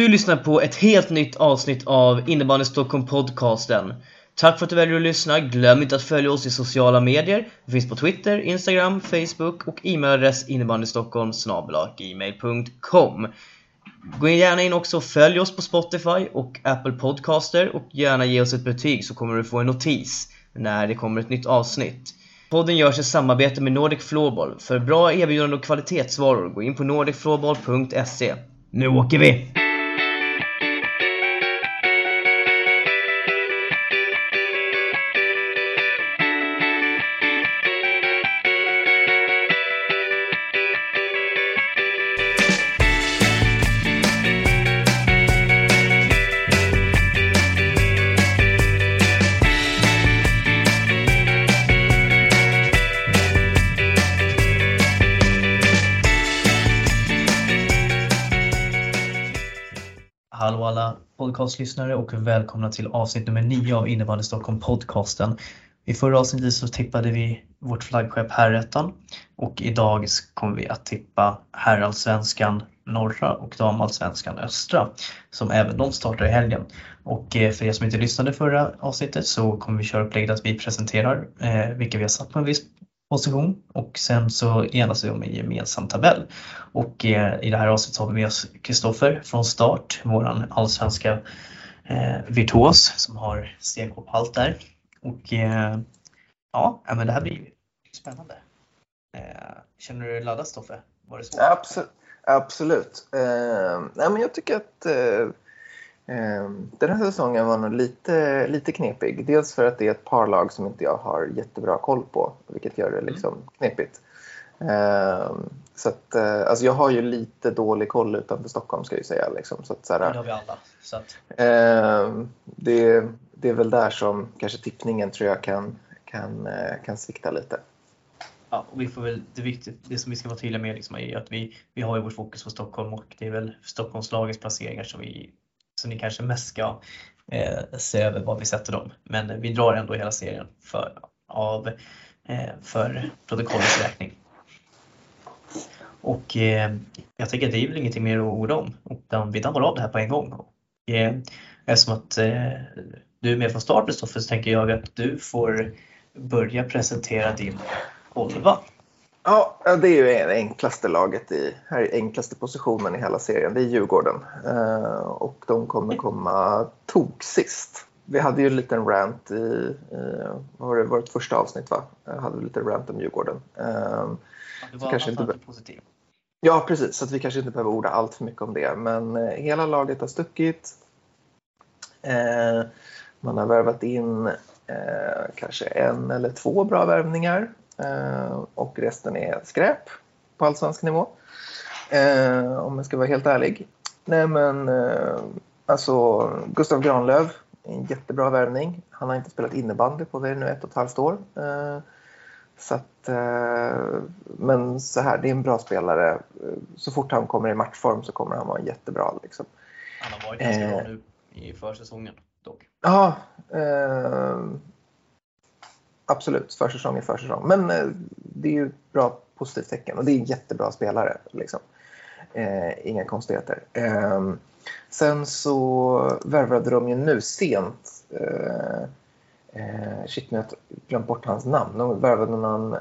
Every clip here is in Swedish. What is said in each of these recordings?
Du lyssnar på ett helt nytt avsnitt av Innebandy Stockholm podcasten. Tack för att du väljer att lyssna. Glöm inte att följa oss i sociala medier. Vi finns på Twitter, Instagram, Facebook och e-mailadress innebandystockholm@gmail.com. Gå gärna in också och följ oss på Spotify och Apple Podcaster och gärna ge oss ett betyg så kommer du få en notis när det kommer ett nytt avsnitt. Podden görs i samarbete med Nordic Floorball. För bra erbjudanden och kvalitetsvaror gå in på nordicfloorball.se. Nu åker vi! Podcastlyssnare och välkomna till avsnitt nummer 9 av Innebandy Stockholm podcasten. I förra avsnittet så tippade vi vårt flaggskepp Herrettan och idag kommer vi att tippa herrallsvenskan norra och damallsvenskan östra som även de startar i helgen. Och för er som inte lyssnade förra avsnittet så kommer vi köra upplägget att vi presenterar vilka vi har satt på en viss position och sen så enas vi om en gemensam tabell. Och i det här avsnittet har vi med oss Christoffer från start, våran allsvenska virtuos som har stenkoll på allt där. Och ja, men det här blir spännande. Känner du dig laddad, Stoffe? Var det svårt? Absolut. Nej, men jag tycker att den här säsongen var nog lite knepig. Dels för att det är ett par lag som inte jag har jättebra koll på, vilket gör det liksom knepigt. Så att, alltså jag har ju lite dålig koll utanför Stockholm, ska jag ju säga. Liksom. Så att, så här, det har vi alla. Så att... det är väl där som kanske tippningen tror jag kan svikta lite. Ja, och vi får väl, det som vi ska vara tydliga med liksom, är att vi har ju vårt fokus på Stockholm och det är väl Stockholmslagets placeringar som vi... Så ni kanske mest ska se över vad vi sätter dem. Men vi drar ändå hela serien för protokollets räkning. Och jag tänker att det är väl ingenting mer att orda om. Och vi dammar av det här på en gång. Och, eftersom att du är med från start, Kristoffer, så tänker jag att du får börja presentera din holva. Ja, det är ju det enklaste laget här är enklaste positionen i hela serien. Det är Djurgården och de kommer komma togsist. Vi hade ju en liten rant i vårt första avsnitt, va? Hade vi lite rant om Djurgården. Det var kanske inte positivt. Ja, precis. Så att vi kanske inte behöver orda allt för mycket om det. Men hela laget har stuckit. Man har värvat in kanske en eller två bra värvningar. Och resten är skräp på allsvensk nivå, om jag ska vara helt ärlig. Nej, men alltså Gustav Granlöf, en jättebra värvning. Han har inte spelat innebandy på nu 1,5 år. Så att, men så här, det är en bra spelare. Så fort han kommer i matchform så kommer han vara jättebra liksom. Han har varit ganska bra nu i försäsongen dock. Ja, absolut, försäsong. Men det är ju ett bra positivt tecken. Och det är en jättebra spelare. Liksom. Inga konstigheter. Sen så värvade de ju nu sent. Shit, nu har jag glömt bort hans namn. De värvade någon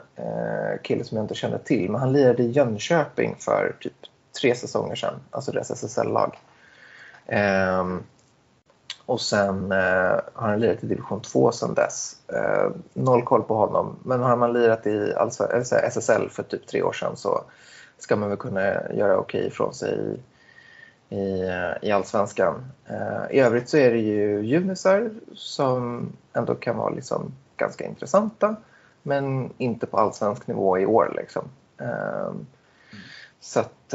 kille som jag inte kände till. Men han lirade i Jönköping för typ 3 säsonger sedan. Alltså deras SSL-lag. Och sen har han lirat i division 2 sedan dess. Noll koll på honom. Men har man lirat i SSL för typ 3 år sedan så ska man väl kunna göra okej ifrån sig i allsvenskan. I övrigt så är det ju junisar som ändå kan vara liksom ganska intressanta. Men inte på allsvensk nivå i år liksom. Så att...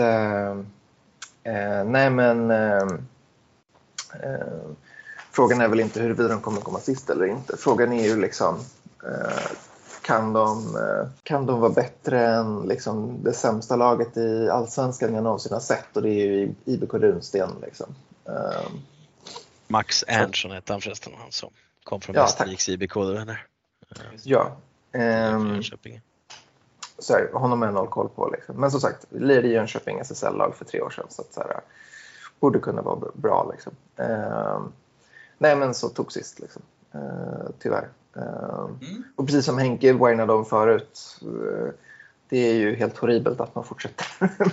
nej men... frågan är väl inte huruvida de kommer komma sist eller inte. Frågan är ju liksom, kan de vara bättre än liksom det sämsta laget i allsvenskan jag någonsin har sett? Och det är ju IBK Rudsten liksom. Max Anson hette han förresten, han som kom från Västerviks IBK. Ja. Så här, honom har jag noll koll på liksom. Men som sagt, lirade i Jönköping SSL-lag för 3 år sedan. Så att så här, borde kunna vara bra liksom. Nej, men så tog sist liksom. Tyvärr. Och precis som Henke varnade om förut, det är ju helt horribelt att man fortsätter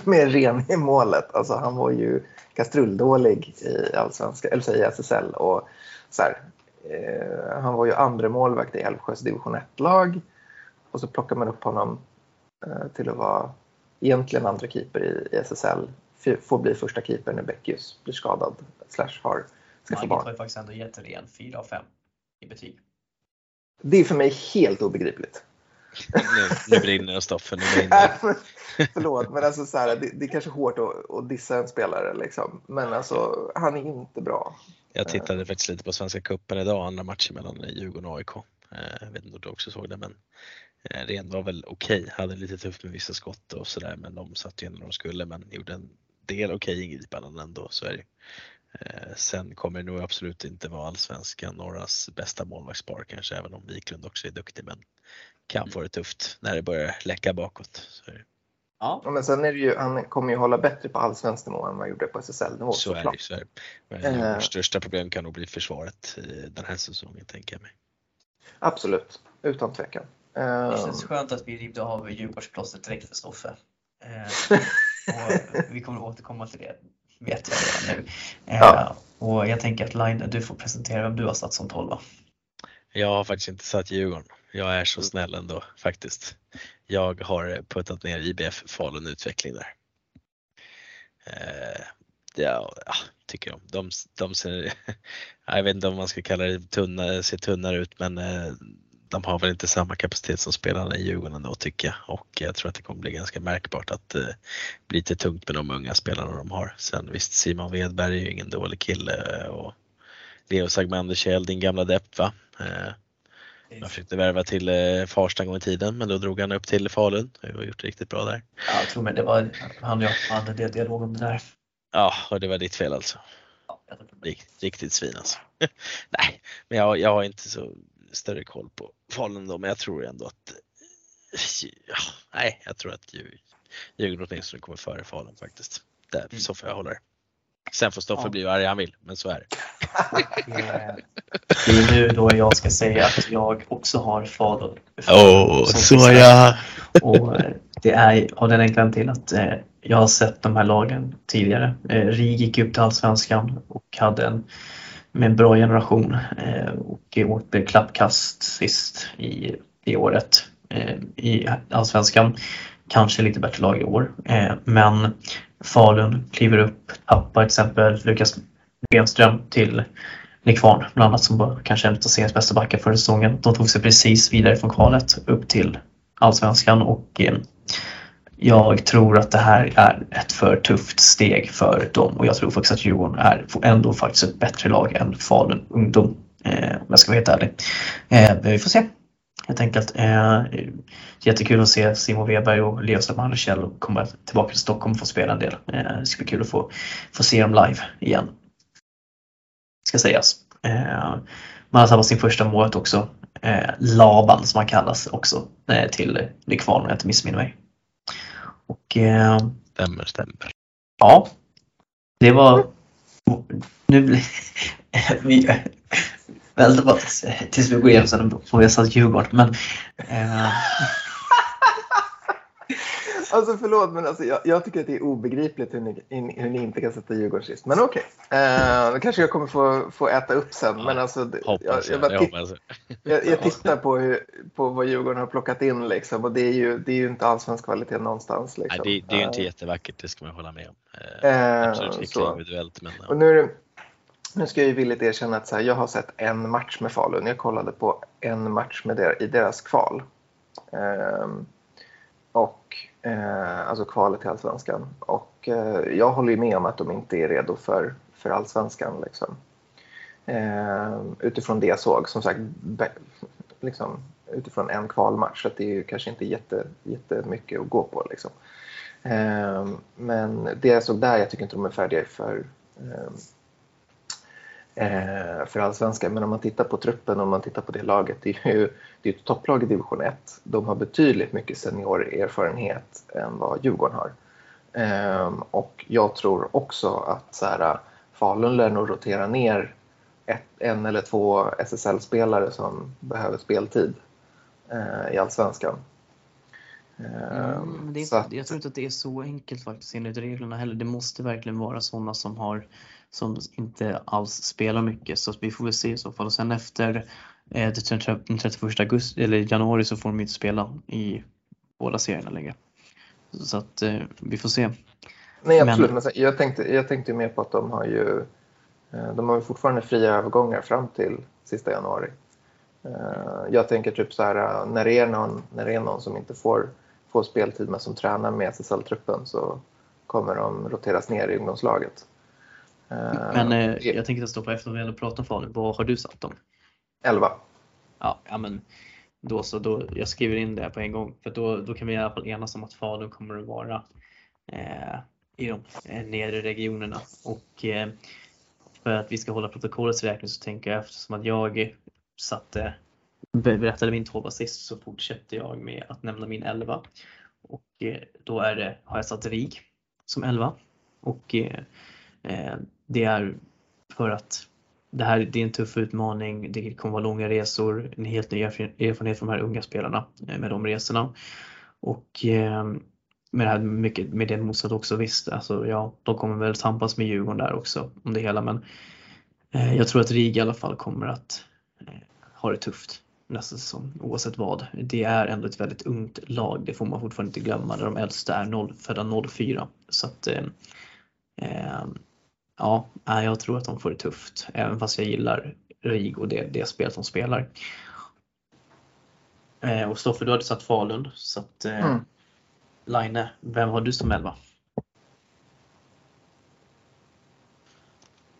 med Ren i målet. Alltså han var ju kastrulldålig i allsvenska, eller så i SSL, och så här, han var ju andra målvakt i Älvsjös division 1-lag, och så plockar man upp honom till att vara egentligen andra keeper i SSL, får bli första keeper när Beckius blir skadad / har skaffat barn. Margit har ju faktiskt ändå gett Ren 4 av 5 i betyg. Det är för mig helt obegripligt. Nu brinner jag, Stoffer. Förlåt, men alltså så här, det är kanske hårt att dissa en spelare liksom. Men alltså, han är inte bra. Jag tittade faktiskt lite på Svenska Cupen idag, andra matchen mellan Djurgården och AIK. Jag vet inte om du också såg det, men Ren var väl okej. Hade lite tufft med vissa skott och sådär, men de satt ju när de skulle, men gjorde en del okej ingripanden ändå, så är det. Sen kommer det nog absolut inte vara allsvenskan norras bästa målvaktspar kanske, även om Wiklund också är duktig, men kan få det tufft när det börjar läcka bakåt. Så. Ja, men sen är det ju, han kommer ju hålla bättre på allsvensk nivå än vad han gjorde på SSL-nivå. Så är det, så är det. Men största problem kan nog bli försvaret den här säsongen, tänker jag mig. Absolut, utan tvekan. Det känns skönt att vi ribbar av Djurgårdsklostret direkt för Stoffe. Vi kommer att återkomma till det. Vet jag nu. Ja. Och jag tänker att Line, du får presentera vem du har satt som 12. Jag har faktiskt inte satt Djurgården. Jag är så snäll ändå faktiskt. Jag har puttat ner IBF Falun utveckling där. Ja, tycker jag. De ser, jag vet inte om man ska kalla det tunna, ser tunnare ut, men de har väl inte samma kapacitet som spelarna i Djurgården då, tycker jag. Och jag tror att det kommer bli ganska märkbart att det blir lite tungt med de unga spelarna de har. Sen visst, Simon Wedberg är ju ingen dålig kille, och Leo Sagmander-Kjell, din gamla depp, va? Jag försökte värva till Farsta en gång i tiden, men då drog han upp till Falun. Det har gjort det riktigt bra där. Ja, jag tror, men det var han och jag hade det dialog om det där. Ja, och det var ditt fel alltså. Ja, riktigt svin alltså. Nej, men jag har inte så större koll på Falun då, men jag tror ändå att jag tror att Djurgården åtminstone kommer före Falun faktiskt. Där, så får jag hålla det. Sen får Stoffer bli arg han vill, men så är det. Det är nu då jag ska säga att jag också har Falun. Så jag. Och det är, har den enklan till att jag har sett de här lagen tidigare. RIG gick upp till allsvenskan och hade en bra generation, och åkte klappkast sist i året i allsvenskan. Kanske lite bättre lag i år, men Falun kliver upp, tappar exempel Lukas Renström till Nykvarn bland annat, som var kanske en av seriens bästa backar förra säsongen. De tog sig precis vidare från kvalet upp till allsvenskan, och jag tror att det här är ett för tufft steg för dem, och jag tror faktiskt att Djurgården är ändå faktiskt ett bättre lag än Falun ungdom, om jag ska vara helt ärlig. Vi får se helt enkelt. Jättekul att se Simon Weberg och Leo Stammarnekjell komma tillbaka till Stockholm och få spela en del. Det ska bli kul att få se dem live igen, ska sägas. Man har tappat sin första målet också, Laban som han kallas också, till Likvarn, om jag inte missminner mig. Och, stämmer. Ja, det var nu blir vi väldigt bra tills vi går igenom sen får vi satt Djurgården, men alltså förlåt, men alltså, jag tycker att det är obegripligt hur ni inte kan sätta Djurgården sist, men okej. Kanske jag kommer få äta upp sen, ja, men alltså jag tittar på vad Djurgården har plockat in liksom, och det är ju inte allsvensk kvalitet någonstans liksom. Nej, det är ju inte jättevackert, det ska man hålla med om. Absolut individuellt, men och nu ska jag ju villigt erkänna att så här, jag har sett en match med Falun. Jag kollade på en match med i deras kval. Och alltså kvalet till allsvenskan, och jag håller ju med om att de inte är redo för allsvenskan liksom. Utifrån det jag såg, som sagt, liksom, utifrån en kvalmatch, så att det är ju kanske inte jättemycket att gå på liksom. Men det jag såg där, jag tycker inte de är färdiga för allsvenskan. Men om man tittar på truppen, om man tittar på det laget, det är ju ett topplag i division 1. De har betydligt mycket seniorerfarenhet än vad Djurgården har. Och jag tror också att så här, Falun lär nog rotera ner en eller två SSL-spelare som behöver speltid i Allsvenskan. Jag tror inte att det är så enkelt faktiskt enligt reglerna heller. Det måste verkligen vara sådana som inte alls spelar mycket. Så vi får väl se i så fall. Och sen efter den 31 augusti eller januari så får de inte spela i båda serierna längre. Så att vi får se. Nej, absolut. Men jag tänkte mer på att de har ju fortfarande fria övergångar fram till sista januari. Jag tänker typ så här, när det är någon som inte får speltid men som tränar med SSL-truppen, så kommer de roteras ner i ungdomslaget. Men jag tänkte stoppa efter när vi pratar om Falun. Vad har du satt dem? 11. Ja, men då jag skriver in det på en gång, för då kan vi i alla fall enas om att Falun kommer att vara i de nedre regionerna. Och för att vi ska hålla protokollets räkning så tänker jag, eftersom att jag berättade min tvåa sist, så fortsätter jag med att nämna min 11. Och då har jag satt RIG som 11. Och det är för att det är en tuff utmaning. Det kommer vara långa resor, en helt ny erfarenhet för de här unga spelarna med de resorna. Och med det motsatt också, visst. Alltså, ja, de kommer väl tampas med Djurgården där också om det hela. Men jag tror att RIG i alla fall kommer att har det tufft nästan som oavsett vad. Det är ändå ett väldigt ungt lag. Det får man fortfarande inte glömma. De äldsta är födda 04. Så att ja, jag tror att de får det tufft. Även fast jag gillar RIG och det spel som de spelar. Och Stoffer, du hade satt Falun. Så att Line, vem har du som 11?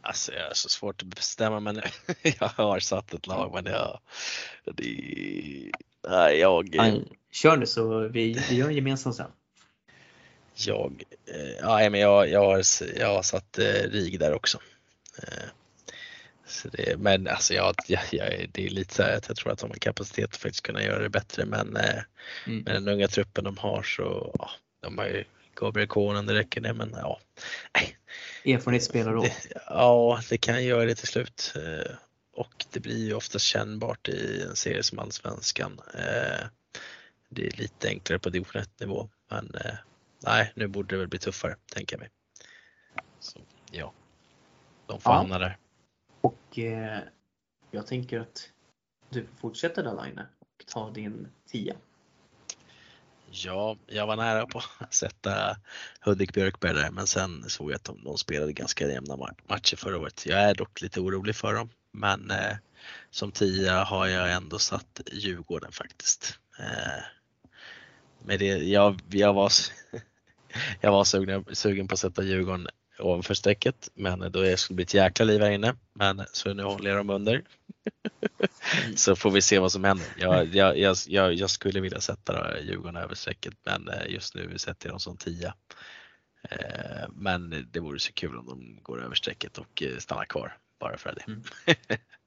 Alltså, det är så svårt att bestämma, men jag har satt ett lag, men kör nu så vi gör gemensamt sen. Jag har satt RIG där också. Så det, men alltså jag det är lite så här att jag tror att de har kapacitet att faktiskt kunna göra det bättre, men med den unga truppen de har, så ja, de har ju Gabriel Konen, det räcker det, men ja. Erfarenhetsspelare då? Ja, det kan göra det till slut. Och det blir ju oftast kännbart i en serie som Allsvenskan. Det är lite enklare på division 1-nivå. Men nej, nu borde det väl bli tuffare, tänker jag mig. Så ja, de får hamna där. Och jag tänker att du fortsätter där, Line, och ta din 10. Ja, jag var nära på att sätta Hudik Björkberg där, men sen såg jag att de spelade ganska jämna matcher förra året. Jag är dock lite orolig för dem, men som 10 har jag ändå satt Djurgården faktiskt. Med det, jag var sugen på att sätta Djurgården ovanför strecket, men då skulle det bli ett jäkla liv här inne, men så nu håller jag dem under. Så får vi se vad som händer. Jag skulle vilja sätta Djurgården över strecket, men just nu sätter jag dem som 10. Men det vore så kul om de går över strecket och stannar kvar, bara för det.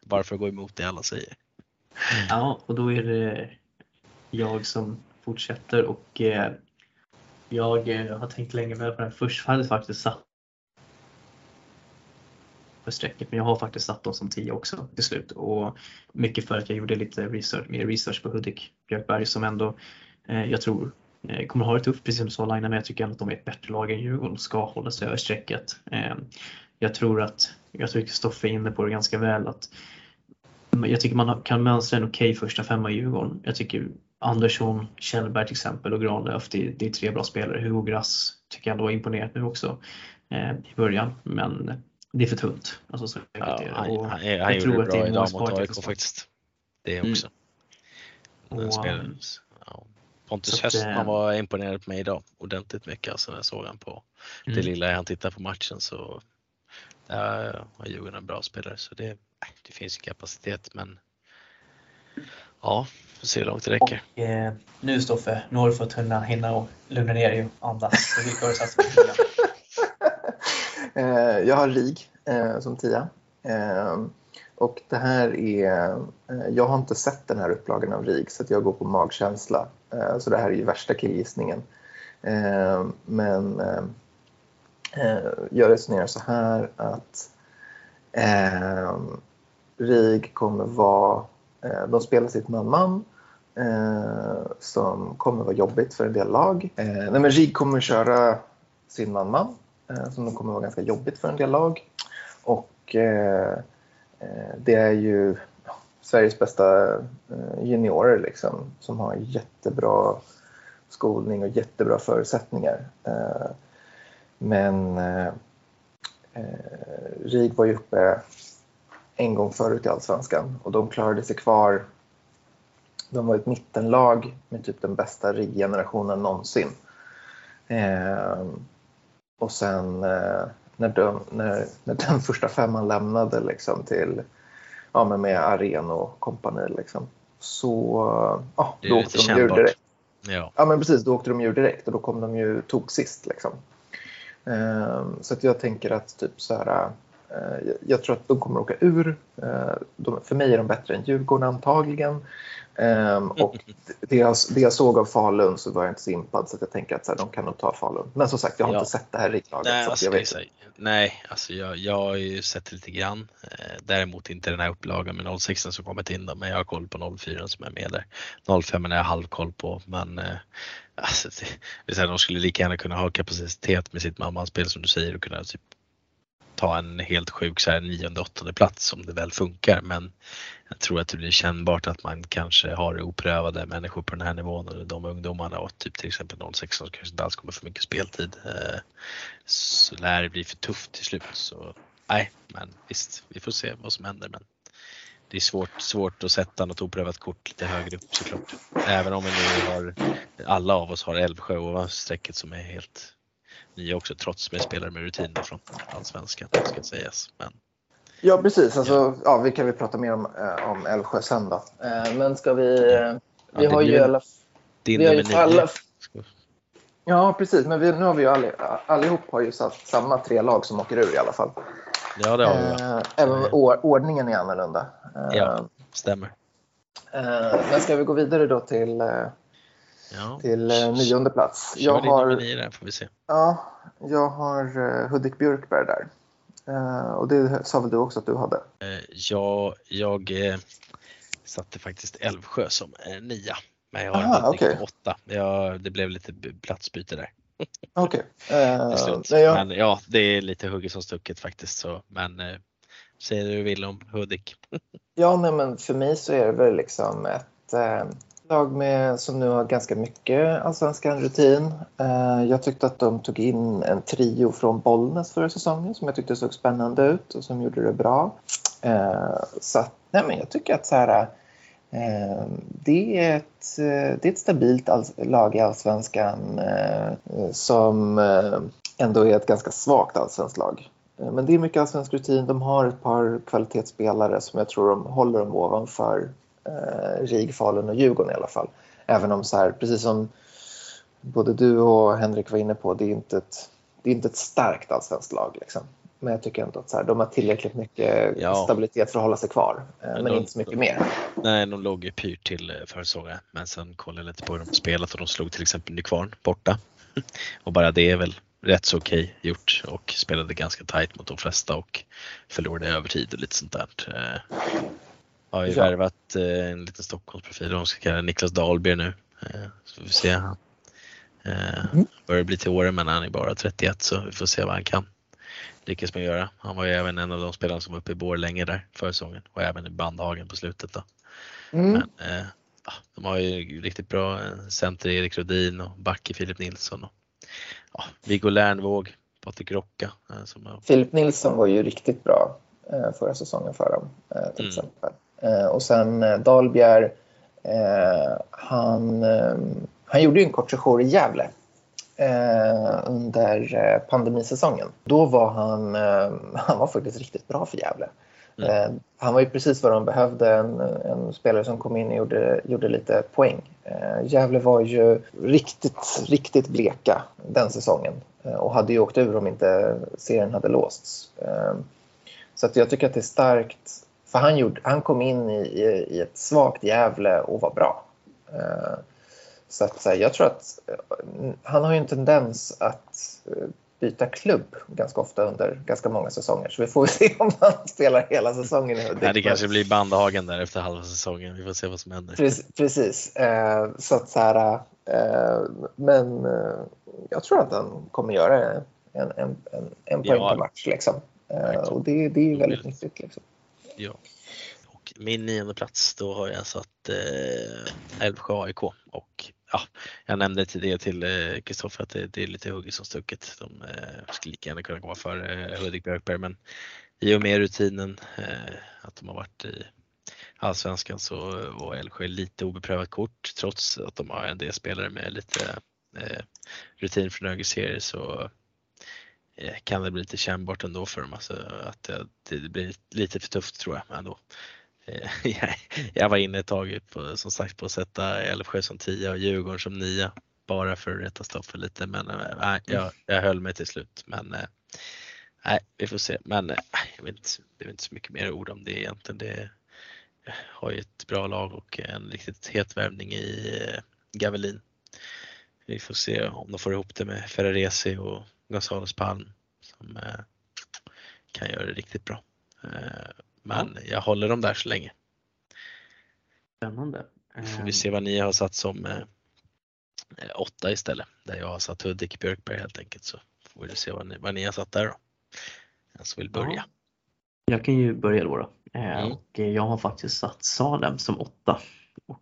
Bara för att gå emot det alla säger. Ja, och då är det jag som fortsätter, och jag har tänkt länge med på den här. Först hade jag faktiskt satt på strecket, men jag har faktiskt satt dem som 10 också till slut, och mycket för att jag gjorde lite research på Hudik Björkberg, som ändå jag tror kommer ha ett tufft, precis som så Line, men jag tycker ändå att de är ett bättre lag än Djurgården, ska hålla sig över strecket. Jag tror Kristoffer är inne på det ganska väl, att jag tycker man kan mönstra en okej första femma i Djurgården. Jag tycker Andersson, Kjellberg till exempel och Granlöf, det är 3 bra spelare. Hugo Grass tycker jag ändå har imponerat nu också i början, men det är för tunt. Alltså, så jag tror att det är bra mot AIK faktiskt. Det är också. Pontus Höstman var imponerad på mig idag. Ordentligt mycket. Alltså, när jag såg han på det lilla han tittar på matchen, så var Djurgården en bra spelare. Så det finns ju kapacitet, men ja, får se hur långt det räcker. Och, nu Stoffe, nu har du fått hinna och lugna ner dig och andas. Vilka har du satt på bilen? Jag har RIG som 10. Och det här är... jag har inte sett den här upplagan av RIG, så att jag går på magkänsla. Så det här är ju värsta killgissningen. Men jag resonerar så här att RIG kommer vara, de spelar sitt man-man som kommer vara jobbigt för en del lag. Nej, men RIG kommer köra sin man-man som de kommer vara ganska jobbigt för en del lag. Och det är ju Sveriges bästa juniorer liksom, som har jättebra skolning och jättebra förutsättningar. Men RIG var ju uppe en gång förut i Allsvenskan och de klarade sig kvar. De var ett mittenlag med typ den bästa RIG-generationen någonsin. Och sen när den första femman lämnade liksom, till med Arena och kompani liksom, så då åkte de ur direkt. Ja. Ja men precis, då åkte de ju direkt och då kom de ju tog sist liksom. Så att jag tänker att typ så här, jag tror att de kommer åka ur. För mig är de bättre än Djurgården antagligen. Och det jag såg av Falun så var jag inte så impad, så att jag tänker att så här, de kan nog ta Falun. Men som sagt, jag har inte sett det här riktigt. Nej, alltså jag har ju sett lite grann. Däremot inte den här upplagan med 06 som kommit in då, men jag har koll på 04 som är med där. 05 är jag halvkoll på, men alltså, de skulle lika gärna kunna ha kapacitet med sitt mammanspel som du säger och kunna typ ta en helt sjuk så här 9-8 plats om det väl funkar, men jag tror att det blir kännbart att man kanske har oprövade människor på den här nivån och de ungdomarna och typ till exempel 06 som kanske inte alls kommer för mycket speltid, så lär det bli för tufft till slut. Så nej, men visst, vi får se vad som händer, men det är svårt att sätta något oprövat kort lite högre upp såklart, även om vi nu har, alla av oss har Älvsjö och strecket som är helt ni också, trots med spelare med rutin från Allsvenskan, ska sägas. Men ja, precis. Alltså, ja, vi kan prata mer om Älvsjö sen då. Men ska vi... vi har ju alla... Ja, precis. Men nu har vi ju allihop har ju satt samma tre lag som åker ur i alla fall. Ja, det har vi. Även ordningen är annorlunda. Ja, stämmer. Men ska vi gå vidare då till... till 9:e plats. Jag har Hudik Björkberg där. Och det sa väl du också att du hade? Jag satte faktiskt Älvsjö som 9. Men jag har Hudik på 8. Det blev lite platsbyte där. Okej. Men ja, det är lite hugget som stucket faktiskt. Så, men säg det du vill om Hudik. Ja, nej, men för mig så är det väl liksom ett... lag med, som nu har ganska mycket allsvenskan rutin. Jag tyckte att de tog in en trio från Bollnäs förra säsongen som jag tyckte såg spännande ut och som gjorde det bra. Så att, nej, men jag tycker att så här, det är ett stabilt lag i allsvenskan som ändå är ett ganska svagt allsvensk lag. Men det är mycket allsvensk rutin. De har ett par kvalitetsspelare som jag tror de håller dem ovanför RIG, Falun och Djurgården i alla fall. Även om så här, precis som både du och Henrik var inne på, det är inte ett starkt allsvenskt lag liksom. Men jag tycker ändå att så här, de har tillräckligt mycket stabilitet för att hålla sig kvar, men inte så mycket mer. Nej, de låg ju pyrt till förra säsongen, men sen kollade jag lite på hur de spelat och de slog till exempel Nykvarn borta. Och bara det är väl rätt så okej gjort, och spelade ganska tajt mot de flesta och förlorade övertid och lite sånt där. Har ju värvat en liten Stockholmsprofil. De ska kalla Niklas Dahlberg nu. Så vi får se. Börjar bli till åren, men han är bara 31. Så vi får se vad han kan lyckas med att göra. Han var ju även en av de spelarna som var uppe i Borlänge där förra säsongen. Och även i Bandhagen på slutet då. Men de har ju riktigt bra center Erik Rodin och back i Filip Nilsson. Och, Viggo Lärnvåg, Patrik Rocka. Filip Nilsson var ju riktigt bra förra säsongen för dem till exempel. Och sen Dahlbjer, han gjorde ju en kort session i Gävle under pandemisäsongen. Då var han var faktiskt riktigt bra för Gävle. Han var ju precis vad de behövde, en spelare som kom in och gjorde lite poäng. Gävle var ju riktigt bleka den säsongen och hade ju åkt ur om inte serien hade låsts. Så att jag tycker att det är starkt. För han kom in i ett svagt Gävle och var bra. Så att säga, jag tror att han har ju en tendens att byta klubb ganska ofta under ganska många säsonger. Så vi får se om han spelar hela säsongen. Nej, det kanske blir Bandhagen där efter halva säsongen. Vi får se vad som händer. Precis. Så att så här, men jag tror att han kommer göra en poäng per match. Liksom. Och det är ju väldigt nyttigt. Liksom. Ja. Och min 9:e plats, då har jag satt Älvsjö AIK. Och ja, jag nämnde tidigare till Christoffer att det är lite hugget som stucket. De skulle lika gärna kunna gå för Hudik Björkberg, men i och med rutinen att de har varit i Allsvenskan så var Älvsjö lite obeprövat kort, trots att de har en del spelare med lite rutin från högre serier, så kan det bli lite kännbart ändå för dem. Alltså, att det blir lite för tufft tror jag ändå. Jag var inne ett tag på, som sagt, på att sätta Älvsjö som 10 och Djurgården som 9 bara för att rätta stopp för lite, men jag höll mig till slut. Men nej, vi får se. Men jag vet inte, det är inte så mycket mer ord om det egentligen. Det har ju ett bra lag och en riktigt het värvning i Gavelin. Vi får se om de får ihop det med Ferraresi och Gonzales Palm som kan göra det riktigt bra. Men jag håller dem där så länge. Spännande. Får vi se vad ni har satt som 8 istället. Där jag har satt Hudik Björkberg helt enkelt. Så får vi se vad ni har satt där då. Jag vill börja. Jag kan ju börja då. Och jag har faktiskt satt Salem som 8. Och,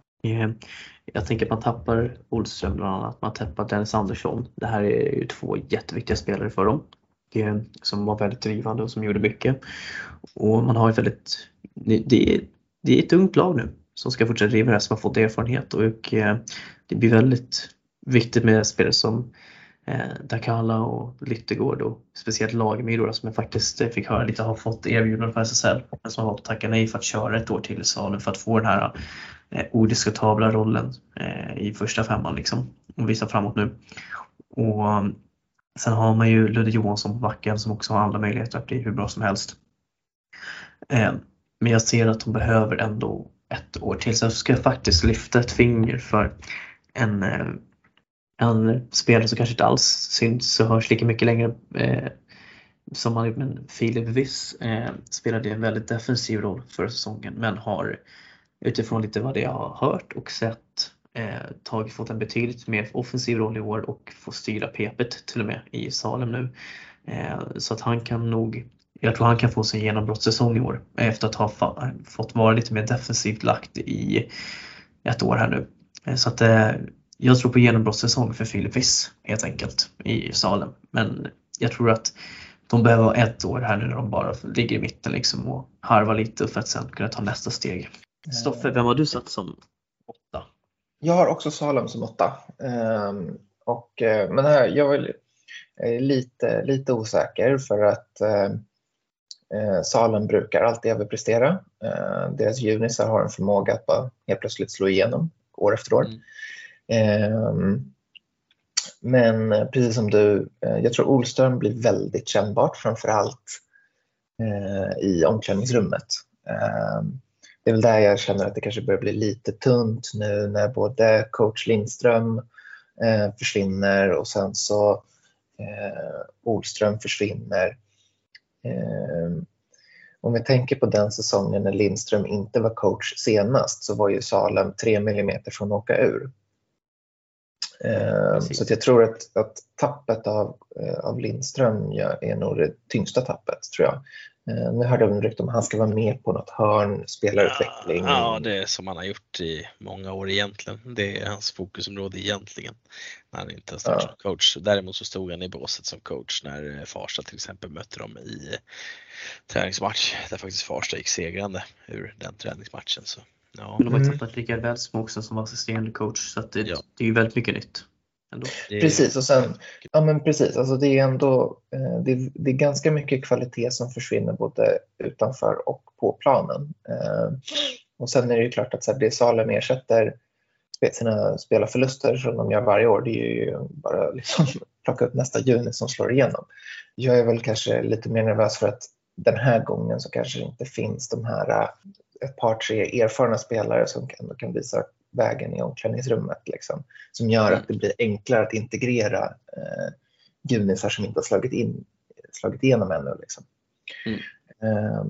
jag tänker att man tappar Olström bland annat. Man tappar Dennis Andersson. Det här är ju 2 jätteviktiga spelare för dem, som var väldigt drivande och som gjorde mycket. Och man har ett väldigt, det är ett ungt lag nu som ska fortsätta driva det här, som har fått erfarenhet, och det blir väldigt viktigt med spelare som Dakala och Lyttegård, och speciellt Lagemyr som jag faktiskt fick höra lite har fått erbjudande för SSL, men som har tackat nej för att köra ett år till i Salen för att få den här odiskutabla rollen i första femman liksom, och visa framåt nu. Och sen har man ju Ludde Johansson på backen som också har andra möjligheter att bli hur bra som helst. Men jag ser att de behöver ändå ett år till. Så jag ska faktiskt lyfta ett finger för en spelare som kanske inte alls syns och hörs lika mycket längre som man gjort. Men Filip Viss spelade en väldigt defensiv roll för säsongen, men har utifrån lite vad jag har hört och sett fått en betydligt mer offensiv roll i år och får styra pepet till och med i Salem nu. Så att han kan nog, jag tror han kan få sin genombrottssäsong i år efter att ha fått vara lite mer defensivt lagt i ett år här nu. Så att jag tror på genombrottssäsong för Filip Viss helt enkelt i Salem. Men jag tror att de behöver ett år här nu när de bara ligger i mitten liksom och harvar lite för att sen kunna ta nästa steg. Stoffe, vem har du satt som 8? Jag har också Salem som 8. Men här, jag är lite osäker för att Salem brukar alltid överprestera. Deras junisar har en förmåga att bara helt plötsligt slå igenom år efter år. Men precis som du, jag tror Olström blir väldigt kännbart, framförallt i omklädningsrummet. Det är väl där jag känner att det kanske börjar bli lite tunt nu när både coach Lindström försvinner och sen så Olström försvinner. Om jag tänker på den säsongen när Lindström inte var coach senast, så var ju Salem 3 millimeter från att åka ur. Så att jag tror att tappet av Lindström är nog det tyngsta tappet, tror jag. Nu hörde jag rykte om han ska vara med på något hörn, spelarutveckling. Ja, det är som han har gjort i många år egentligen. Det är hans fokusområde egentligen. När han inte har stått som coach. Däremot så stod han i båset som coach när Farsta till exempel mötte dem i träningsmatch. Där faktiskt Farsta gick segrande ur den träningsmatchen. Så, ja. Men de har ju tappat Rickard Välsmo också som assisterande coach. Så att det är ju väldigt mycket nytt. Precis, och sen, ja men precis, alltså det är ändå det är ganska mycket kvalitet som försvinner både utanför och på planen. Och sen är det ju klart att så här, det Salem ersätter sina spelarförluster som de gör varje år, det är ju bara liksom plocka upp nästa juni som slår igenom. Jag är väl kanske lite mer nervös för att den här gången så kanske inte finns de här ett par tre erfarna spelare som kan visa vägen i omklädningsrummet liksom, som gör att det blir enklare att integrera junisar som inte har slagit igenom ännu liksom.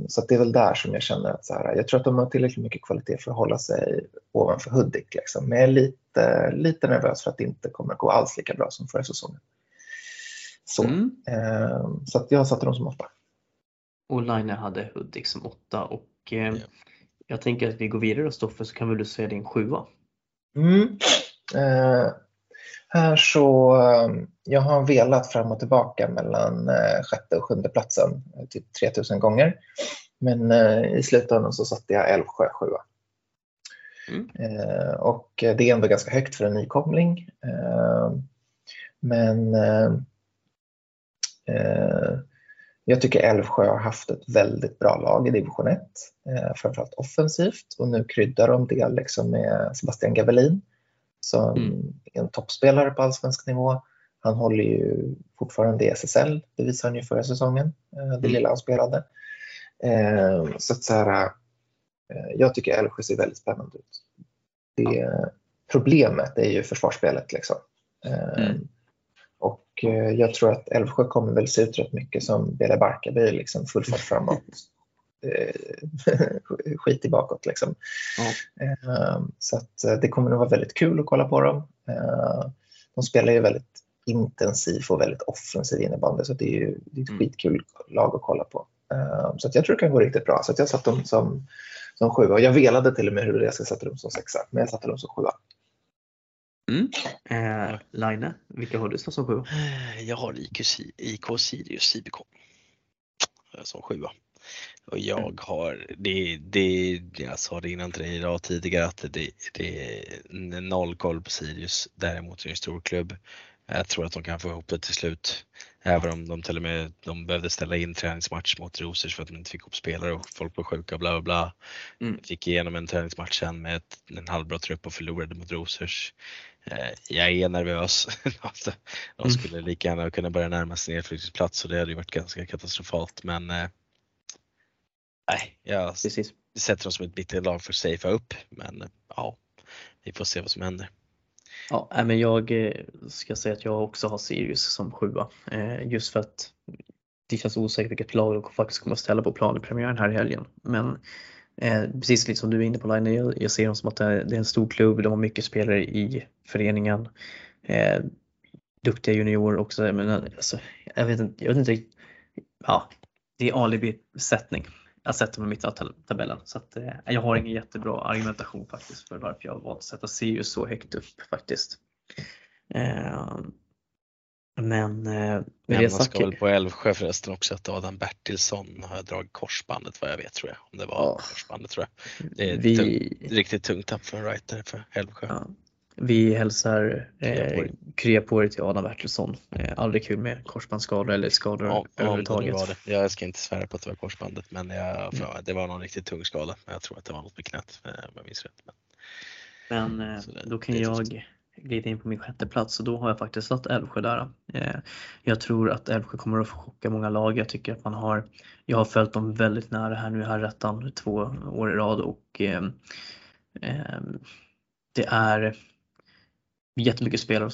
Så att det är väl där som jag känner att så här, jag tror att de har tillräckligt mycket kvalitet för att hålla sig ovanför Hudik liksom. Men jag är lite nervös för att det inte kommer att gå alls lika bra som förra säsongen. Så att jag satte dem som 8. Online hade Hudik som 8 och jag tänker att vi går vidare och Stoffer, så kan väl du säga din 7:a. Här så jag har velat fram och tillbaka mellan 6:e och 7:e platsen typ 3000 gånger. Men i slutändan så satte jag Älvsjö 7:a. Och det är ändå ganska högt för en nykomling. Men jag tycker Älvsjö har haft ett väldigt bra lag i division 1. Framförallt offensivt. Och nu kryddar de det liksom med Sebastian Gavelin. Som är en toppspelare på allsvensk nivå. Han håller ju fortfarande i SSL. Det visade han ju förra säsongen. Det lilla han spelade. Så att så här, jag tycker Älvsjö ser väldigt spännande ut. Problemet är ju försvarsspelet liksom. Och jag tror att Älvsjö kommer väl se ut rätt mycket som Bela Barkarby liksom, full fart framåt. Skit i bakåt liksom. Så att det kommer nog vara väldigt kul att kolla på dem. De spelar ju väldigt intensivt och väldigt offensiv innebandy, så det är ett skitkul lag att kolla på. Så att jag tror det kan gå riktigt bra. Så att jag satt dem som 7:a. Jag velade till och med hur jag ska sätta dem som 6:a, men jag satte dem som 7:a. Line, vilka har du som 7:a? Jag har IK Sirius IBK som 7:a. Och jag har, jag sa det innan till dig idag tidigare, att det är noll koll på Sirius. Däremot är det en stor klubb. Jag tror att de kan få ihop det till slut. Även om de till och med behövde ställa in träningsmatch mot Rosers för att de inte fick ihop spelare och folk var sjuka, bla bla bla. Fick igenom en träningsmatch sen med en halvbra trupp och förlorade mot Rosers. Jag är nervös. De skulle lika gärna kunna börja närma sig nedflyttningsplats, och det hade ju varit ganska katastrofalt. Men nej, jag sätter dem som ett mittenlag för att safea upp. Men ja, vi får se vad som händer. Ja, men jag ska säga att jag också har Sirius som 7:a. Just för att det känns osäkert vilket lag de faktiskt kommer att ställa på plan i premiären här i helgen. Men precis liksom du är inne på Line, jag ser dem som att det är en stor klubb. De har mycket spelare i föreningen. Duktiga juniorer också. Men alltså, jag vet inte riktigt. Ja, det är alibi-sättning. Jag sätter mig mitt av tabellen, så att jag har ingen jättebra argumentation faktiskt för varför jag valt att sätta Sirius så högt upp faktiskt. Men jag ska väl på Älvsjö förresten också att Adam Bertilsson har dragit korsbandet, vad jag vet, tror jag. Om det var korsbandet, tror jag. Det är riktigt tungt tapp för en writer för Älvsjö. Ja. Vi hälsar Kreapori till Adam Bertilsson. Aldrig kul med korsbandsskador eller skador överhuvudtaget. Jag ska inte svära på att det var korsbandet, men det var någon riktigt tung skada. Jag tror att det var något med knät, om jag minns rätt. Men då kan jag glida in på min 6:e plats, och då har jag faktiskt satt Älvsjö där. Jag tror att Älvsjö kommer att chocka många lag. Jag tycker att jag har följt dem väldigt nära här nu, här rättan 2 år i rad, och det är jättemycket spelare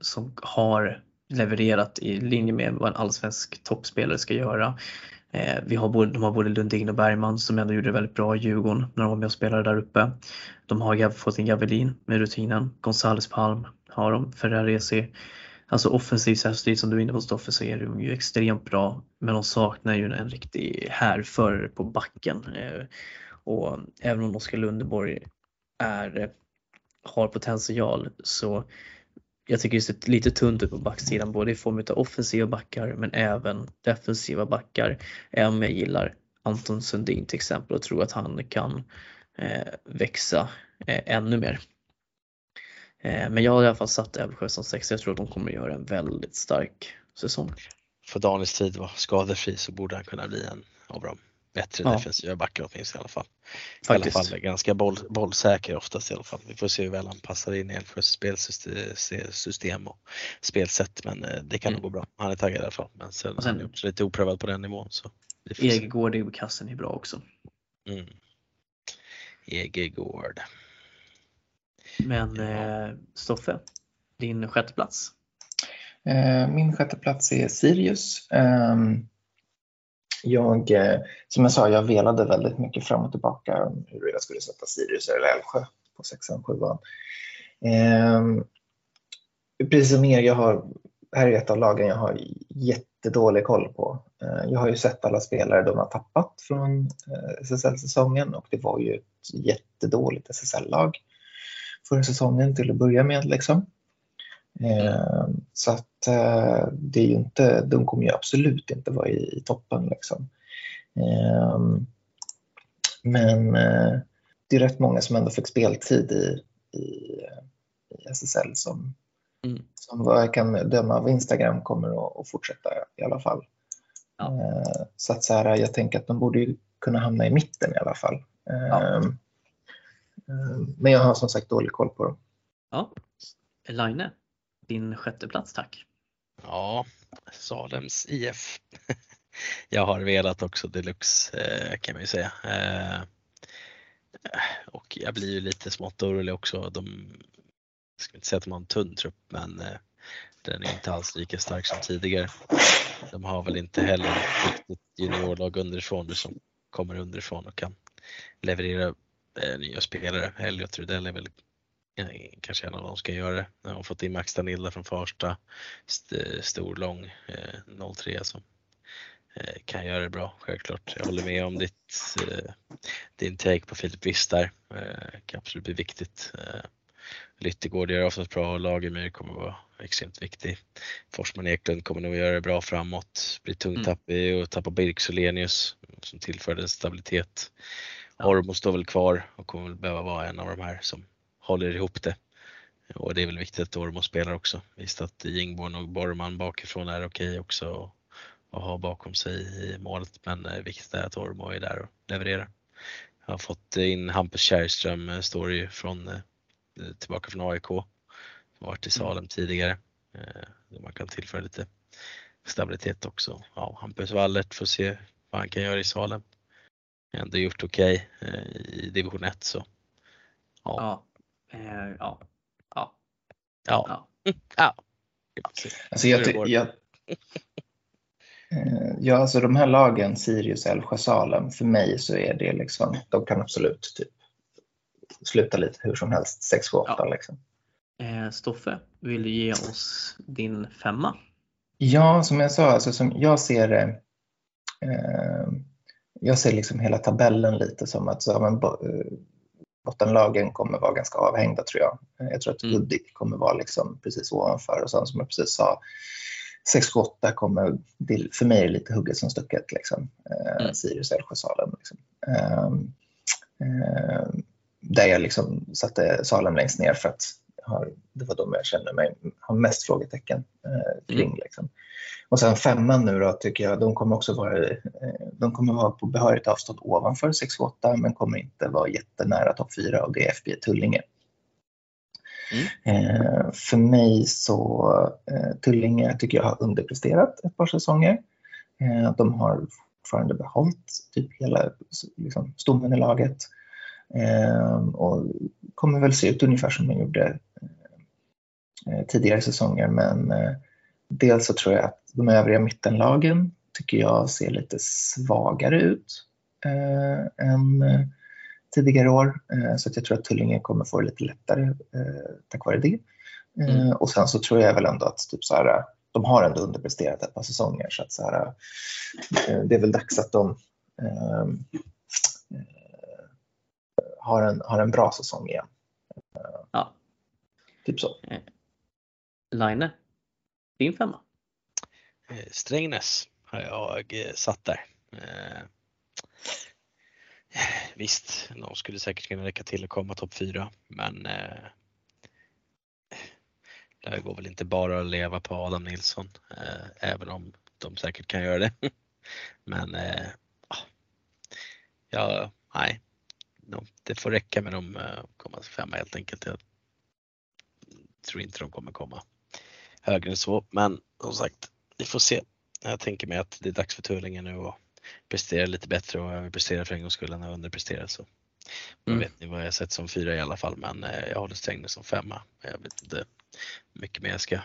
som har levererat i linje med vad en allsvensk toppspelare ska göra. De har både Lundin och Bergman som ändå gjorde det väldigt bra i Djurgården när de var med och spelade där uppe. De har fått in Javelin med rutinen. Gonzales Palm har de. Ferraresi. Alltså offensivt särskilt som du är inne på, Stoffer, så är de ju extremt bra. Men de saknar ju en riktig härförare på backen. Och även om Oskar Lundeborg har potential, så jag tycker det är lite tunt ut på backsidan, både i form av offensiva backar men även defensiva backar. Även om jag gillar Anton Sundin till exempel och tror att han kan växa ännu mer. Men jag har i alla fall satt Älvsjö som 6. Jag tror att de kommer göra en väldigt stark säsong. För Daniels tid var skadefri, så borde han kunna bli en av dem. Bättre defensiva backar finns i alla fall. Faktiskt. I alla fall ganska bollsäker oftast i alla fall. Vi får se hur väl han passar in i Älvsjös spelsystem och spelsätt. Men det kan nog gå bra. Han är taggad i alla fall. Men sen är lite oprövad på den nivån. Egegård i kassen är bra också. Egegård. Men Stoffe, din sjätte plats? Min sjätte plats är Sirius. Jag velade väldigt mycket fram och tillbaka hur jag skulle sätta Sirius eller Älvsjö på 6-7. Precis som jag har, här är ett av lagen jag har jättedålig koll på. Jag har ju sett alla spelare de har tappat från SSL-säsongen, och det var ju ett jättedåligt SSL-lag förra säsongen till att börja med liksom. Så att det är ju inte, de kommer ju absolut inte vara i toppen liksom. Men det är rätt många som ändå fick speltid i SSL som vad jag kan döma av Instagram kommer att fortsätta i alla fall. Ja. Så att så här, jag tänker att de borde ju kunna hamna i mitten i alla fall. Ja. Men jag har som sagt dålig koll på dem. Ja. Elaine, din sjätte plats, tack. Ja, Salems IF. Jag har velat också deluxe kan man ju säga. Och jag blir ju lite smått orolig också. Jag ska inte säga att de har en tunn trupp, men den är inte alls lika stark som tidigare. De har väl inte heller riktigt juniorlag underifrån som kommer underifrån och kan leverera nya spelare. Elliot Rudell är väl kanske en av dem ska göra det. Jag har fått in Max Anson från Farsta, storlång 03 som kan göra det bra, självklart. Jag håller med om din take på Filip Wiss där. Kan absolut bli viktigt. Lyttegård gör oftast bra, Lagermyr kommer vara extremt viktig. Forsman Eklund kommer nog göra det bra framåt. Blir tungtappig och tappar Birk Solenius som tillförde stabilitet. Ormo står väl kvar och kommer väl behöva vara en av de här som håller ihop det. Och det är väl viktigt att Ormo spelar också. Visst att Jingborn och Borman bakifrån är okej också att ha bakom sig i målet, men det viktiga är att Ormo är där och levererar. Jag har fått in Hampus Kärrström, står ju tillbaka från AIK, som varit i Salem tidigare. Man kan tillföra lite stabilitet också. Ja, Hampus Wallert får se vad han kan göra i Salem. Ändå gjort okej i division 1 så. Alltså alltså de här lagen Sirius, Älvsjö, Salem, för mig så är det liksom, de kan absolut typ sluta lite hur som helst, 6-8 liksom. Stoffe, vill du ge oss din femma? Ja, som jag sa, alltså, som jag ser liksom hela tabellen lite som att bottenlagen kommer vara ganska avhängda, tror jag. Jag tror att Hudik kommer vara liksom precis ovanför, och sen som jag precis sa, 6-8 kommer, för mig är lite hugget som stucket liksom. Sirius, Älvsjö, Salem liksom. Där jag liksom satte Salem längst ner för att det var de jag känner mig har mest frågetecken kring liksom. Och sen femman nu då, tycker jag de kommer också vara på behörigt avstånd ovanför 6-8, men kommer inte vara jättenära topp 4, och det är FB Tullinge. För mig så Tullinge tycker jag har underpresterat ett par säsonger. De har fortfarande behållit typ hela liksom, stommen i laget. Och kommer väl se ut ungefär som man gjorde tidigare säsonger, men dels så tror jag att de övriga mittenlagen tycker jag ser lite svagare ut än tidigare år, så att jag tror att Tullinge kommer få det lite lättare tack vare det. Och sen så tror jag väl ändå att typ så här, de har ändå underpresterat ett par säsonger, så att så här, det är väl dags att de har en bra säsong igen. Ja. Typ så. Line, din femma? Strängnäs har jag satt där. Visst, de skulle säkert kunna räcka till att komma topp 4, men det går väl inte bara att leva på Adam Nilsson, även om de säkert kan göra det. Men nej. Det får räcka med de komma femma helt enkelt. Jag tror inte de kommer komma högre än så. Men som sagt, vi får se. Jag tänker mig att det är dags för Tullinge nu att prestera lite bättre och överprestera för en gångs skull än att underprestera. Så Mm. Jag vet inte vad jag sett som 4 i alla fall, men jag håller Strängnäs som 5. Jag vet inte mycket mer jag ska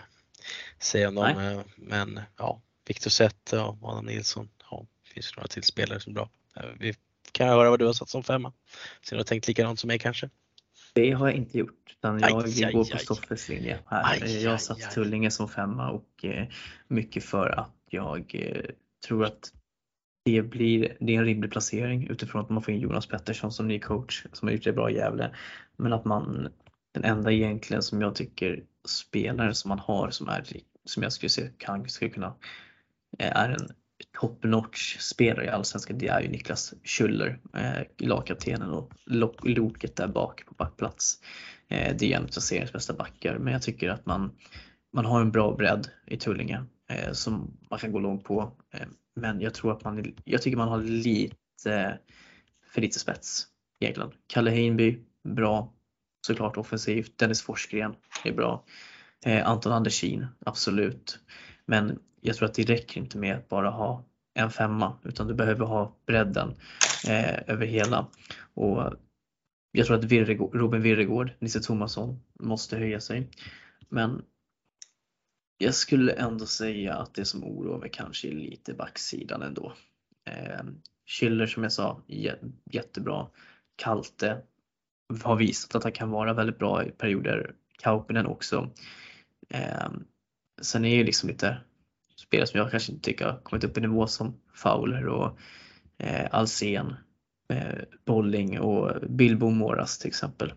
säga om dem. Men ja, Victor Zett och Adam Nilsson. Ja, det finns några till spelare som är bra. Vi kan höra vad du har satt som 5. Så du har tänkt likadant som mig kanske? Det har jag inte gjort, utan jag går på Stoffers linje här. Jag har satt Tullinge som 5 och mycket för att jag tror att det är en rimlig placering utifrån att man får in Jonas Pettersson som ny coach som har gjort det bra i Gävle. Men att den enda egentligen som jag tycker spelare som man har som jag skulle se är en top-notch spelare i allsvenskan, det är ju Niklas Schüller, lagkaptenen och loket där bak på backplats. Det är en av seriens bästa backar, men jag tycker att man har en bra bredd i Tullinge som man kan gå långt på, men jag tycker man har lite för lite spets egentligen. Kalle Heinby, bra såklart offensivt, Dennis Forsgren är bra, Anton Andersson absolut, men jag tror att det räcker inte med att bara ha en 5, utan du behöver ha bredden över hela. Och jag tror att Robin Virregård, Nisse Thomasson måste höja sig. Men jag skulle ändå säga att det som oroar mig kanske är lite backsidan ändå. Schüller som jag sa, jättebra. Kalte har visat att han kan vara väldigt bra i perioder. Kaupinen också. Sen är ju liksom lite spelare som jag kanske inte tycker har kommit upp i nivå som Fowler och Alsen, Bolling och Bilbo Moras till exempel.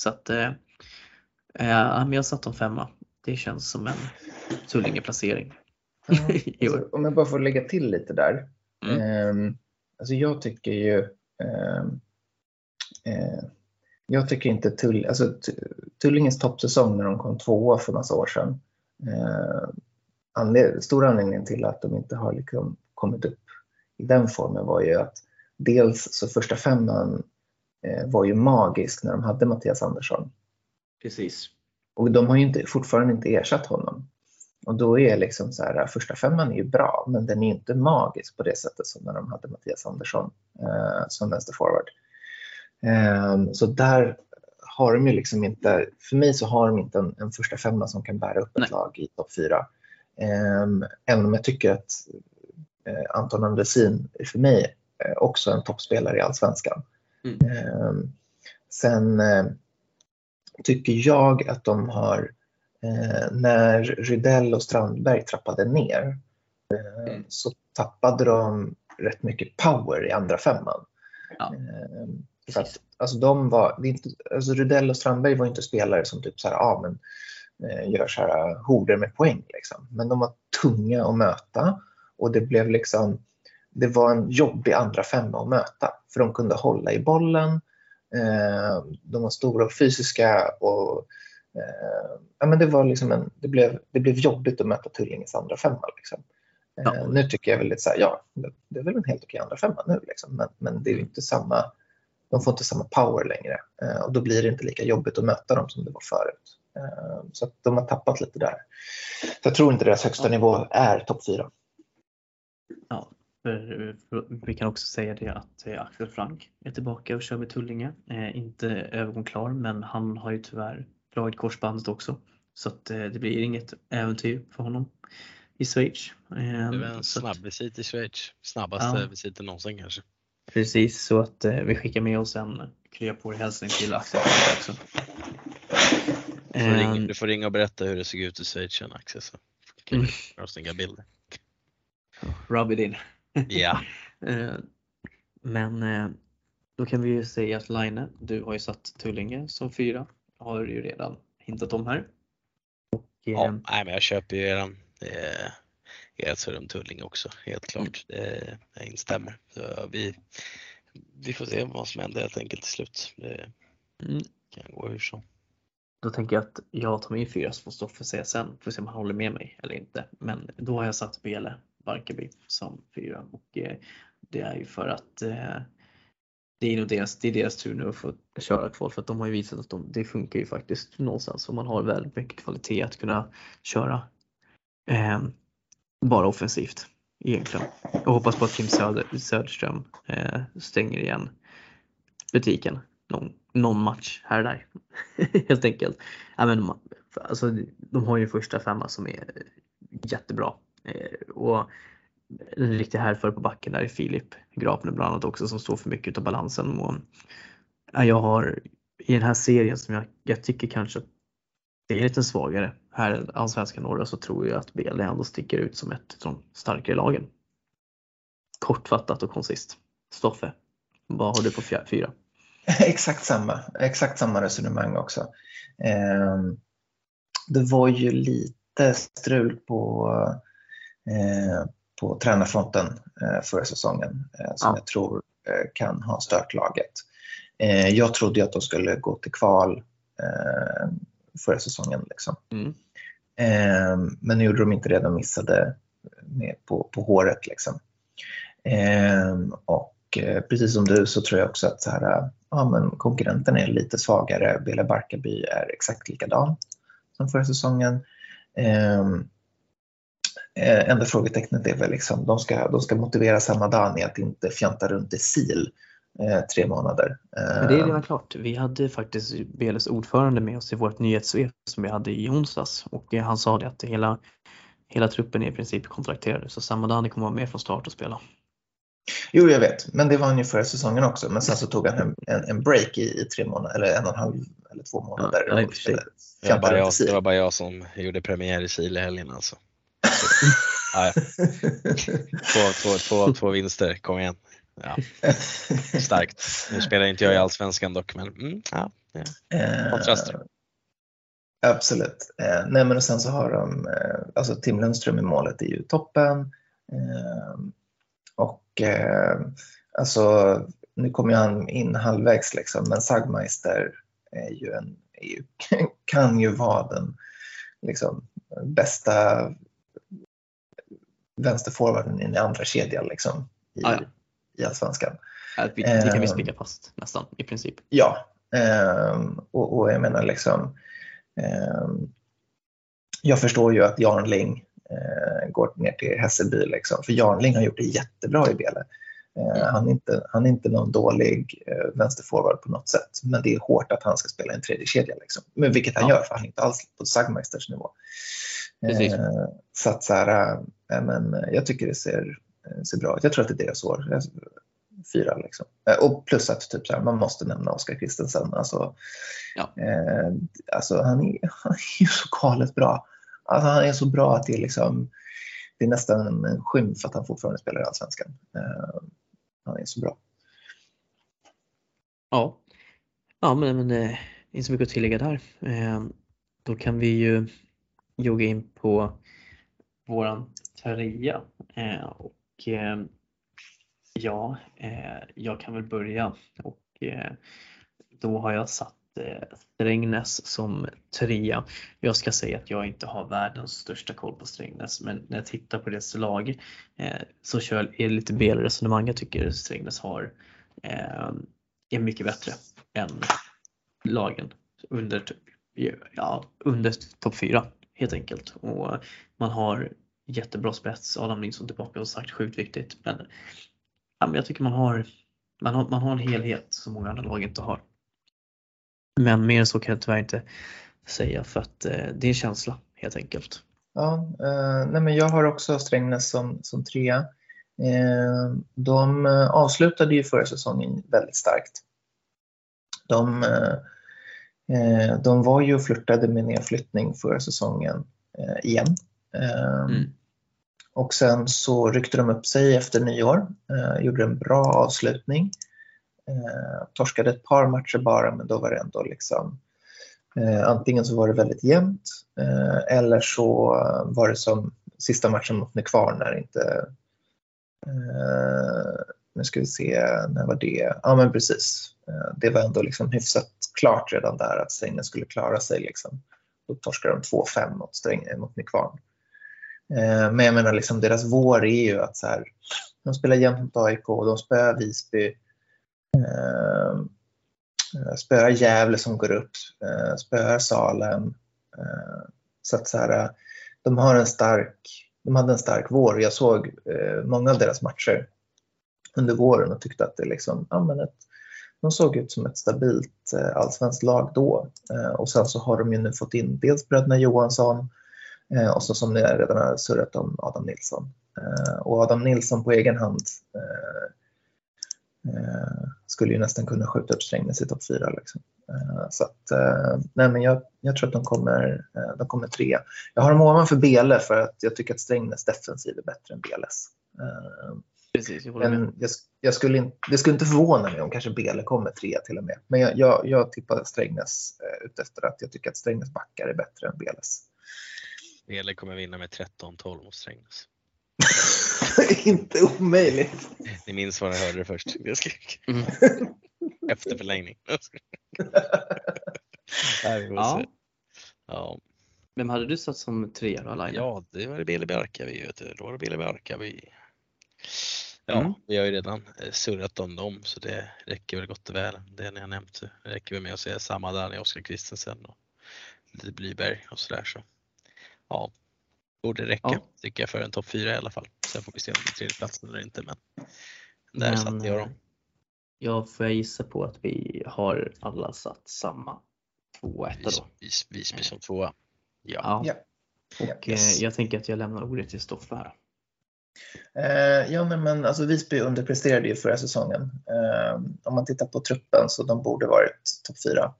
Så att jag har satt om 5. Det känns som en Tullinge-placering. Alltså, om jag bara får lägga till lite där. Alltså jag tycker ju jag tycker inte Tullinges toppsäsong när de kom 2 för massa år sedan. Stora anledningen till att de inte har liksom kommit upp i den formen var ju att dels så första 5 var ju magisk när de hade Mattias Andersson. Precis. Och de har ju fortfarande inte ersatt honom. Och då är liksom så här, första 5 är ju bra, men den är inte magisk på det sättet som när de hade Mattias Andersson som vänsterforward. Så där har de ju liksom inte, för mig så har de inte en första 5 som kan bära upp ett lag i topp 4. Även om jag tycker att Anton Andersson är för mig också en toppspelare i allsvenskan. Sen tycker jag att de har, när Rudell och Strandberg trappade ner så tappade de rätt mycket power i andra 5. Ja. Så att, alltså Rudell och Strandberg var inte spelare som typ så här, men gör så här horder med poäng liksom. Men de var tunga att möta och det blev liksom, det var en jobbig andra 5 att möta, för de kunde hålla i bollen, de var stora och fysiska och ja, men det var liksom det blev jobbigt att möta Tullinges andra 5 liksom. Ja. Nu tycker jag väl lite så här, det är väl en helt okej andra 5 nu liksom, men det är ju inte samma, de får inte samma power längre och då blir det inte lika jobbigt att möta dem som det var förut. Så att de har tappat lite där. Så jag tror inte deras högsta nivå är topp 4. Ja, vi kan också säga det att Axel Frank är tillbaka och kör med Tullinge. Inte övergång klar, men han har ju tyvärr dragit korsbandet också. Så att det blir inget äventyr för honom i Schweiz. Det var en snabb visit i Schweiz. Snabbaste visiten någonsin kanske. Precis, så att vi skickar med oss en krya på hälsning till Axel Frank också. Du får ringa och berätta hur det såg ut i Schweiz, Axel, så kan jag snygga bilder. Rub it in. Ja. Men då kan vi ju säga att Line, du har ju satt Tullinge som 4. Har du ju redan hintat om här. Och, nej, men jag köper ju er serum Tullinge också, helt klart. Jag instämmer. Så vi får se vad som händer helt enkelt till slut. Det kan gå hur som. Då tänker jag att jag tar min 4 som Stoffer säger sen. Får se om han håller med mig eller inte. Men då har jag satt Bele Barkarby som 4. Och det är ju för att det är deras tur nu att få köra kval. För att de har ju visat att det funkar ju faktiskt någonstans. Och man har väldigt mycket kvalitet att kunna köra bara offensivt egentligen. Jag hoppas på att Kim Söderström stänger igen butiken någon match här och där. Helt enkelt. Ja, men alltså, de har ju första femma som är jättebra. Och en riktig härför på backen där är Filip Grapner bland annat också, som står för mycket av balansen. Och, ja, jag har i den här serien som jag tycker kanske det är lite svagare här i allsvenskan norra, så tror jag att BL ändå sticker ut som ett av de starkare lagen. Kortfattat och konsist. Stoffe, vad har du på 4? Exakt samma resonemang också. Det var ju lite strul på tränarfronten förra säsongen som jag tror kan ha stört laget. Jag trodde att de skulle gå till kval förra säsongen liksom. Men nu gjorde de inte det, de missade på håret liksom. Och precis som du så tror jag också att så här, ja, men konkurrenten är lite svagare. Bela Barkarby är exakt likadan som förra säsongen. Enda frågetecknet är väl liksom, de ska motivera samma dag med att inte fjanta runt i SIL 3 månader. Men det är redan klart. Vi hade faktiskt BLs ordförande med oss i vårt nyhetssvep som vi hade i onsdags, och han sa det att hela truppen är i princip kontrakterad, så samma dag kommer vara med från start och spela. Jo, jag vet, men det var ju förra säsongen också, men sen så tog han en break i 3 månader eller 1,5 eller 2 månader. Ja, det var bara jag som gjorde premiär i Chile helgen alltså. Ja. Två vinster, kom igen. Ja. Starkt. Nu spelar inte jag i Allsvenskan dock, men kontraster. Absolut. Nej, men och sen så har de alltså Tim Lundström i målet är ju toppen. Och alltså nu kommer han in halvvägs liksom, men Sagmeister är ju kan ju vara den liksom bästa vänsterforwarden i den andra kedjan liksom i Allsvenskan. Det kan vi spika fast nästan i princip. Ja, och jag menar liksom, jag förstår ju att Jarnling går ner till Hässelby liksom, för Jarnling har gjort det jättebra i Bele. Han är inte någon dålig vänsterforward på något sätt, men det är hårt att han ska spela en tredje kedja liksom. Men vilket han gör, för han är inte alls på Sagmeisters nivå. Så att så här, men jag tycker det ser bra ut. Jag tror att det är deras år 4 liksom. Och plus att typ så här, man måste nämna Oskar Kristensen alltså. Alltså han är ju så galet bra. Alltså han är så bra att det är liksom, det är nästan en skymf att han fortfarande spelar i Allsvenskan. Han är så bra. Ja, men inte så mycket att tillägga där. Då kan vi ju jogga in på våran trea. Och jag kan väl börja. Och då har jag satt Strängnäs som 3. Jag ska säga att jag inte har världens största koll på Strängnäs, men när jag tittar på deras lag så är det lite BL-resonemang. Jag tycker Strängnäs är mycket bättre än lagen under topp 4 helt enkelt. Och man har jättebra spets. Adam Nilsson tillbaka och sagt sjukt viktigt, men jag tycker man har en helhet som många andra lag inte har. Men mer så kan jag tyvärr inte säga, för att det är en känsla helt enkelt. Ja, nej, men jag har också Strängnäs som 3. De avslutade ju förra säsongen väldigt starkt. De var ju och flirtade med nedflyttning förra säsongen igen. Och sen så ryckte de upp sig efter nyår. Gjorde en bra avslutning. Torskade ett par matcher bara, men då var det ändå liksom, antingen så var det väldigt jämnt eller så var det som sista matchen mot Nykvarn när inte nu ska vi se, när var det? Ja, men precis. Det var ändå liksom hyfsat klart redan där att Strängnäs skulle klara sig liksom. Då torskade de 2-5 mot Nykvarn. Men jag menar liksom, deras vår är ju att så här, de spelar jämt mot AIK, de spöar Visby, spöar Gävle som går upp, spöar Salem, så att så här, de hade en stark vår. Jag såg många av deras matcher under våren och tyckte att det liksom, ja, men de såg ut som ett stabilt allsvenskt lag då. Och sen så har de ju nu fått in dels bröderna Johansson och så som ni redan har surrat om Adam Nilsson. Och Adam Nilsson på egen hand skulle ju nästan kunna skjuta upp Strängnäs i topp 4 liksom. Så att, nej men jag tror att de kommer 3. Jag har dem ovanför Bele för att jag tycker att Strängnäs defensiv är bättre än Beles. Precis, men det skulle inte förvåna mig om kanske Bele kommer 3 till och med. Men jag tippade Strängnäs utefter att jag tycker att Strängnäs backar är bättre än Beles. Bele kommer vinna med 13-12 mot Strängnäs. Inte omöjligt. Ni minns vad jag hörde det först. Efter förlängning. Ja. Ja. Vem hade du satt som 3 då, Laila? Ja, det var Bele Björkberg. Då var det Bele Björkberg. Ja, vi har ju redan surrat om dem, så det räcker väl gott och väl. Det ni har nämnt räcker väl med att säga samma där när Oskar Kristensen och lite Blyberg och sådär. Så ja, borde räcka tycker jag för en topp 4 i alla fall. Sen får vi se om det är 3:e platsen eller inte, men där satt jag dem. Ja, får jag gissa på att vi har alla satt samma 2-1 då. Visby som 2:a. Ja. Och yes. Jag tänker att jag lämnar ordet till Stoffe här. Ja men alltså Visby underpresterade ju förra säsongen. Om man tittar på truppen så de borde varit topp 4.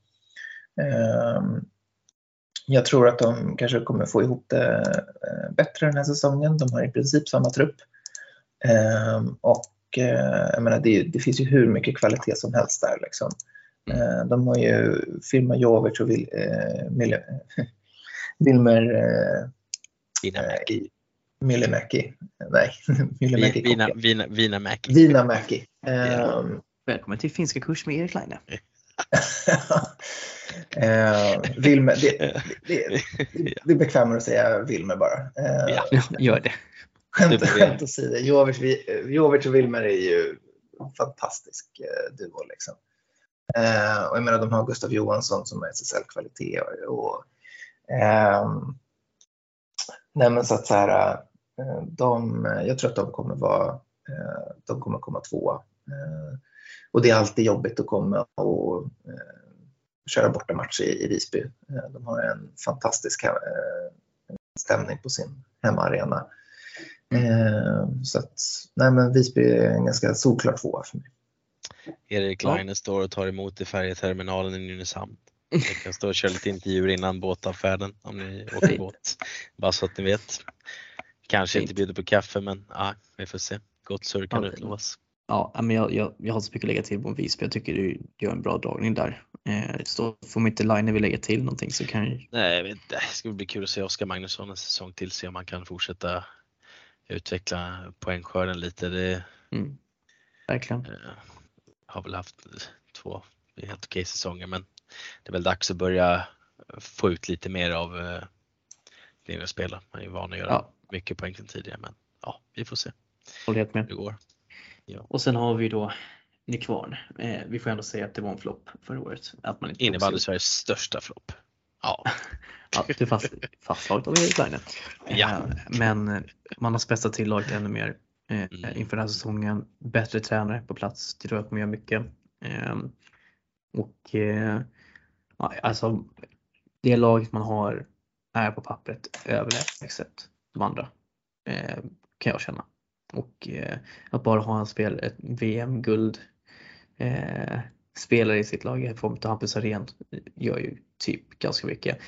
Jag tror att de kanske kommer få ihop det bättre den här säsongen. De har i princip samma trupp. Och jag menar, det finns ju hur mycket kvalitet som helst där liksom. De har ju Firma Jovic och Wilmer Myllymäki. Nej, Myllymäki. Vinamäki. Välkommen till finska kurs med Erik Leine. Wilmer, det är bekvämare att säga Wilmer bara. Ja, gör det. Skämt att säga det. Jovic och Wilmer är ju en fantastisk duo liksom. Och jag menar, de har Gustav Johansson som är SSL-kvalitet och nej men så att så här, jag tror att de kommer komma 2:a. Och det är alltid jobbigt att komma och köra borta match i Visby. De har en fantastisk stämning på sin hemmaarena. Så att nej men Visby är en ganska solklar 2:a för mig. Erik Leine står och tar emot i färjeterminalen i Nynäshamn. Jag kan stå och köra lite intervjuer innan båtaffärden om ni åker båt. Bara så att ni vet. Kanske inte bjuder på kaffe, men vi får se. Gott surr kan utlovas. Ja, men jag har så mycket att lägga till på en Visby. Jag tycker du gör en bra dragning där. Så får man inte Line vill lägga till någonting så kan jag... Nej, jag vet inte. Det ska bli kul att se Oskar Magnusson en säsong till. Se om man kan fortsätta utveckla poängskörden lite. Det... Verkligen. Har väl haft 2 helt okej säsonger, men det är väl dags att börja få ut lite mer av det vi spelar. Man är ju van att göra mycket poäng än tidigare, men ja, vi får se. Håll helt med. Det går. Ja. Och sen har vi då Nykvarn. Vi får ändå säga att det var en flopp förra året. Innebandy Sveriges största flopp. Ja. Ja, det är fastslaget av Erik Leine. Ja. Men man har spetsat till laget ännu mer inför den här säsongen. Bättre tränare på plats. Det tror jag kommer göra mycket. Och alltså det laget man har är på pappret överlägset de andra, kan jag känna. Och att bara ha en ett VM-guld spelare i sitt lag i form av Hampus Arén gör ju typ ganska mycket.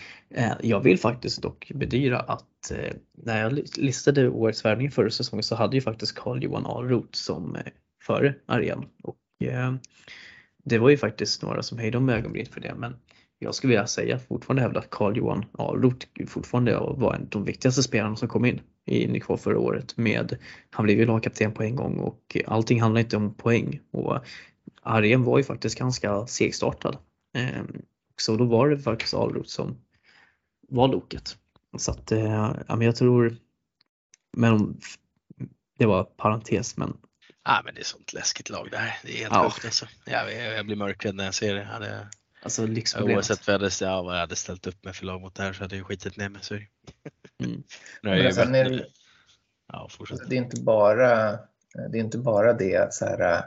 Jag vill faktiskt dock bedyra att när jag listade årets värvning förra säsongen så hade ju faktiskt Carl-Johan Ahlroth som före Arén. Och det var ju faktiskt några som höjde om ögonbryn för det, men jag skulle vilja säga fortfarande hävda att Carl-Johan Ahlroth fortfarande var en av de viktigaste spelarna som kom in i Nykvarn förra året. Han blev ju lagkapten på en gång och allting handlar inte om poäng. Och Arjen var ju faktiskt ganska segstartad. Så då var det faktiskt Ahlroth som var loket. Så att, jag tror... Men det var parentes, men... men det är sånt läskigt lag där. Det är helt sjukt alltså. Jag blir mörkrädd när jag ser det. Alltså lyxproblemet. Oavsett vad jag hade ställt upp med för lag mot det här så hade jag skitit ner mig. Det är inte bara det att så här,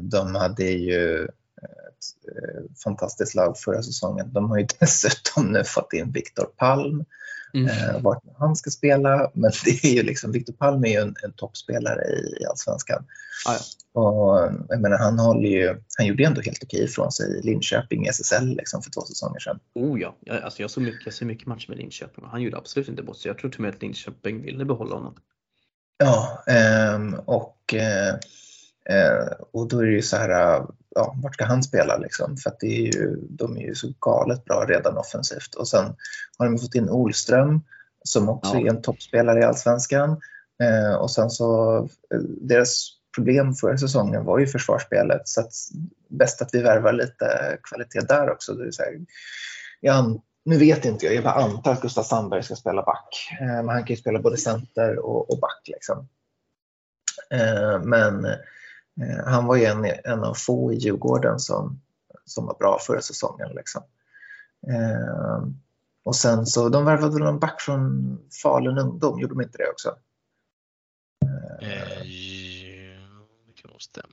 De hade ju ett fantastiskt lag förra säsongen. De har ju dessutom nu fått in Viktor Palm. Vart han ska spela. Men det är ju liksom, Viktor Palm är ju en toppspelare i Allsvenskan. Ah, ja. Och jag menar, han gjorde ju ändå helt okej från sig i Linköping i SSL liksom, för 2 säsonger sedan. Oh ja, alltså jag såg mycket match med Linköping. Han gjorde absolut inte bort sig. Jag tror till och med att Linköping ville behålla honom. Ja, och då är det ju så här, ja, vart ska han spela liksom? För att det är ju, de är ju så galet bra redan offensivt. Och sen har de fått in Olström som också är en toppspelare i Allsvenskan. Och sen så, deras problem förra säsongen var ju försvarsspelet. Så att, bäst att vi värvar lite kvalitet där också. Det är så här, nu vet inte jag bara antar att Gustav Strandberg ska spela back. Men han kan ju spela både center och back liksom. Men han var ju en av få i Djurgården som var bra förra säsongen liksom. Och sen så de värvade väl en back från Falun ungdom, gjorde de inte det också? Det kan nog stämma.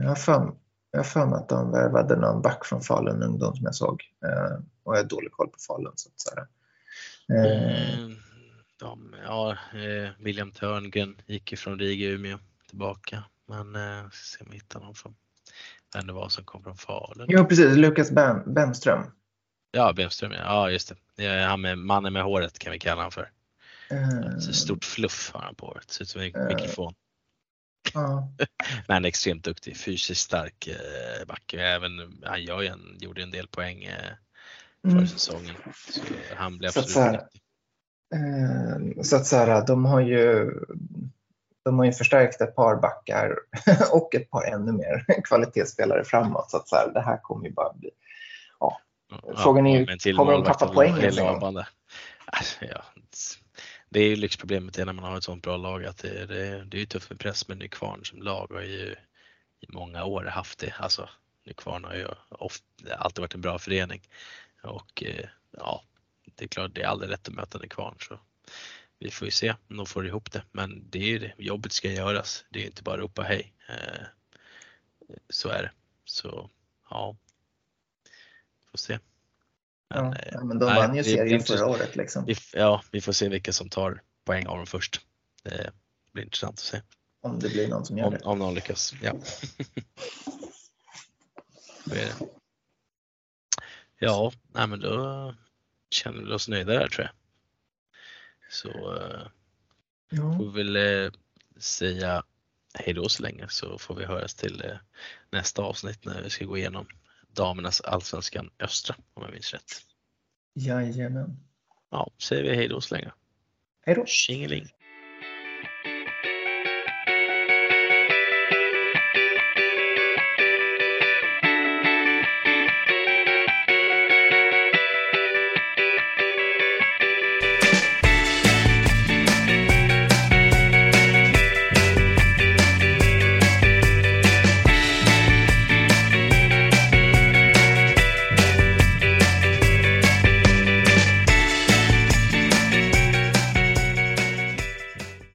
Jag har för mig att de värvade någon back från Falun ungdom som jag såg. Och jag har dålig koll på Falun så att säga. William Törngren gick ifrån RIG i Umeå tillbaka, men se om vi hittar någon från vem det var som kom från Falun. Ja precis, Lukas Bemström. Ja, Bemström, ja just det. Han med mannen med håret kan vi kalla han för. Så stort fluff har han på håret, ser ut som en mikrofon. Men extremt duktig, fysiskt stark back. Även han gjorde en del poäng för säsongen. Så han blev absolut duktig. Så att så här, de har ju förstärkt ett par backar och ett par ännu mer kvalitetsspelare framåt, så att så här, det här kommer ju bara bli frågan är ju, kommer de tappa poäng eller? Ja, det är ju lyxproblemet när man har ett sånt bra lag att det är ju tufft med press, men Nykvarn som lag har ju i många år haft det, alltså Nykvarn har ju alltid varit en bra förening och det är klart, det är aldrig rätt att möta Nykvarn, så vi får ju se om de får ihop det. Men det är ju det. Jobbet ska göras. Det är ju inte bara ropa hej. Så är det. Så ja, får se. Men, men de vann ju serien förra året liksom. Vi får se vilka som tar poäng av dem först. Det blir intressant att se. Om det blir någon som gör det. Om någon lyckas, ja. Vad är det? Ja, nej men då känner vi oss nöjda där tror jag. Så får vi väl säga hej då så länge, så får vi höras till nästa avsnitt när vi ska gå igenom damernas Allsvenskan Östra, om jag minns rätt. Jajamän. Ja, säger vi hej då så länge. Hej då. Tjingeling.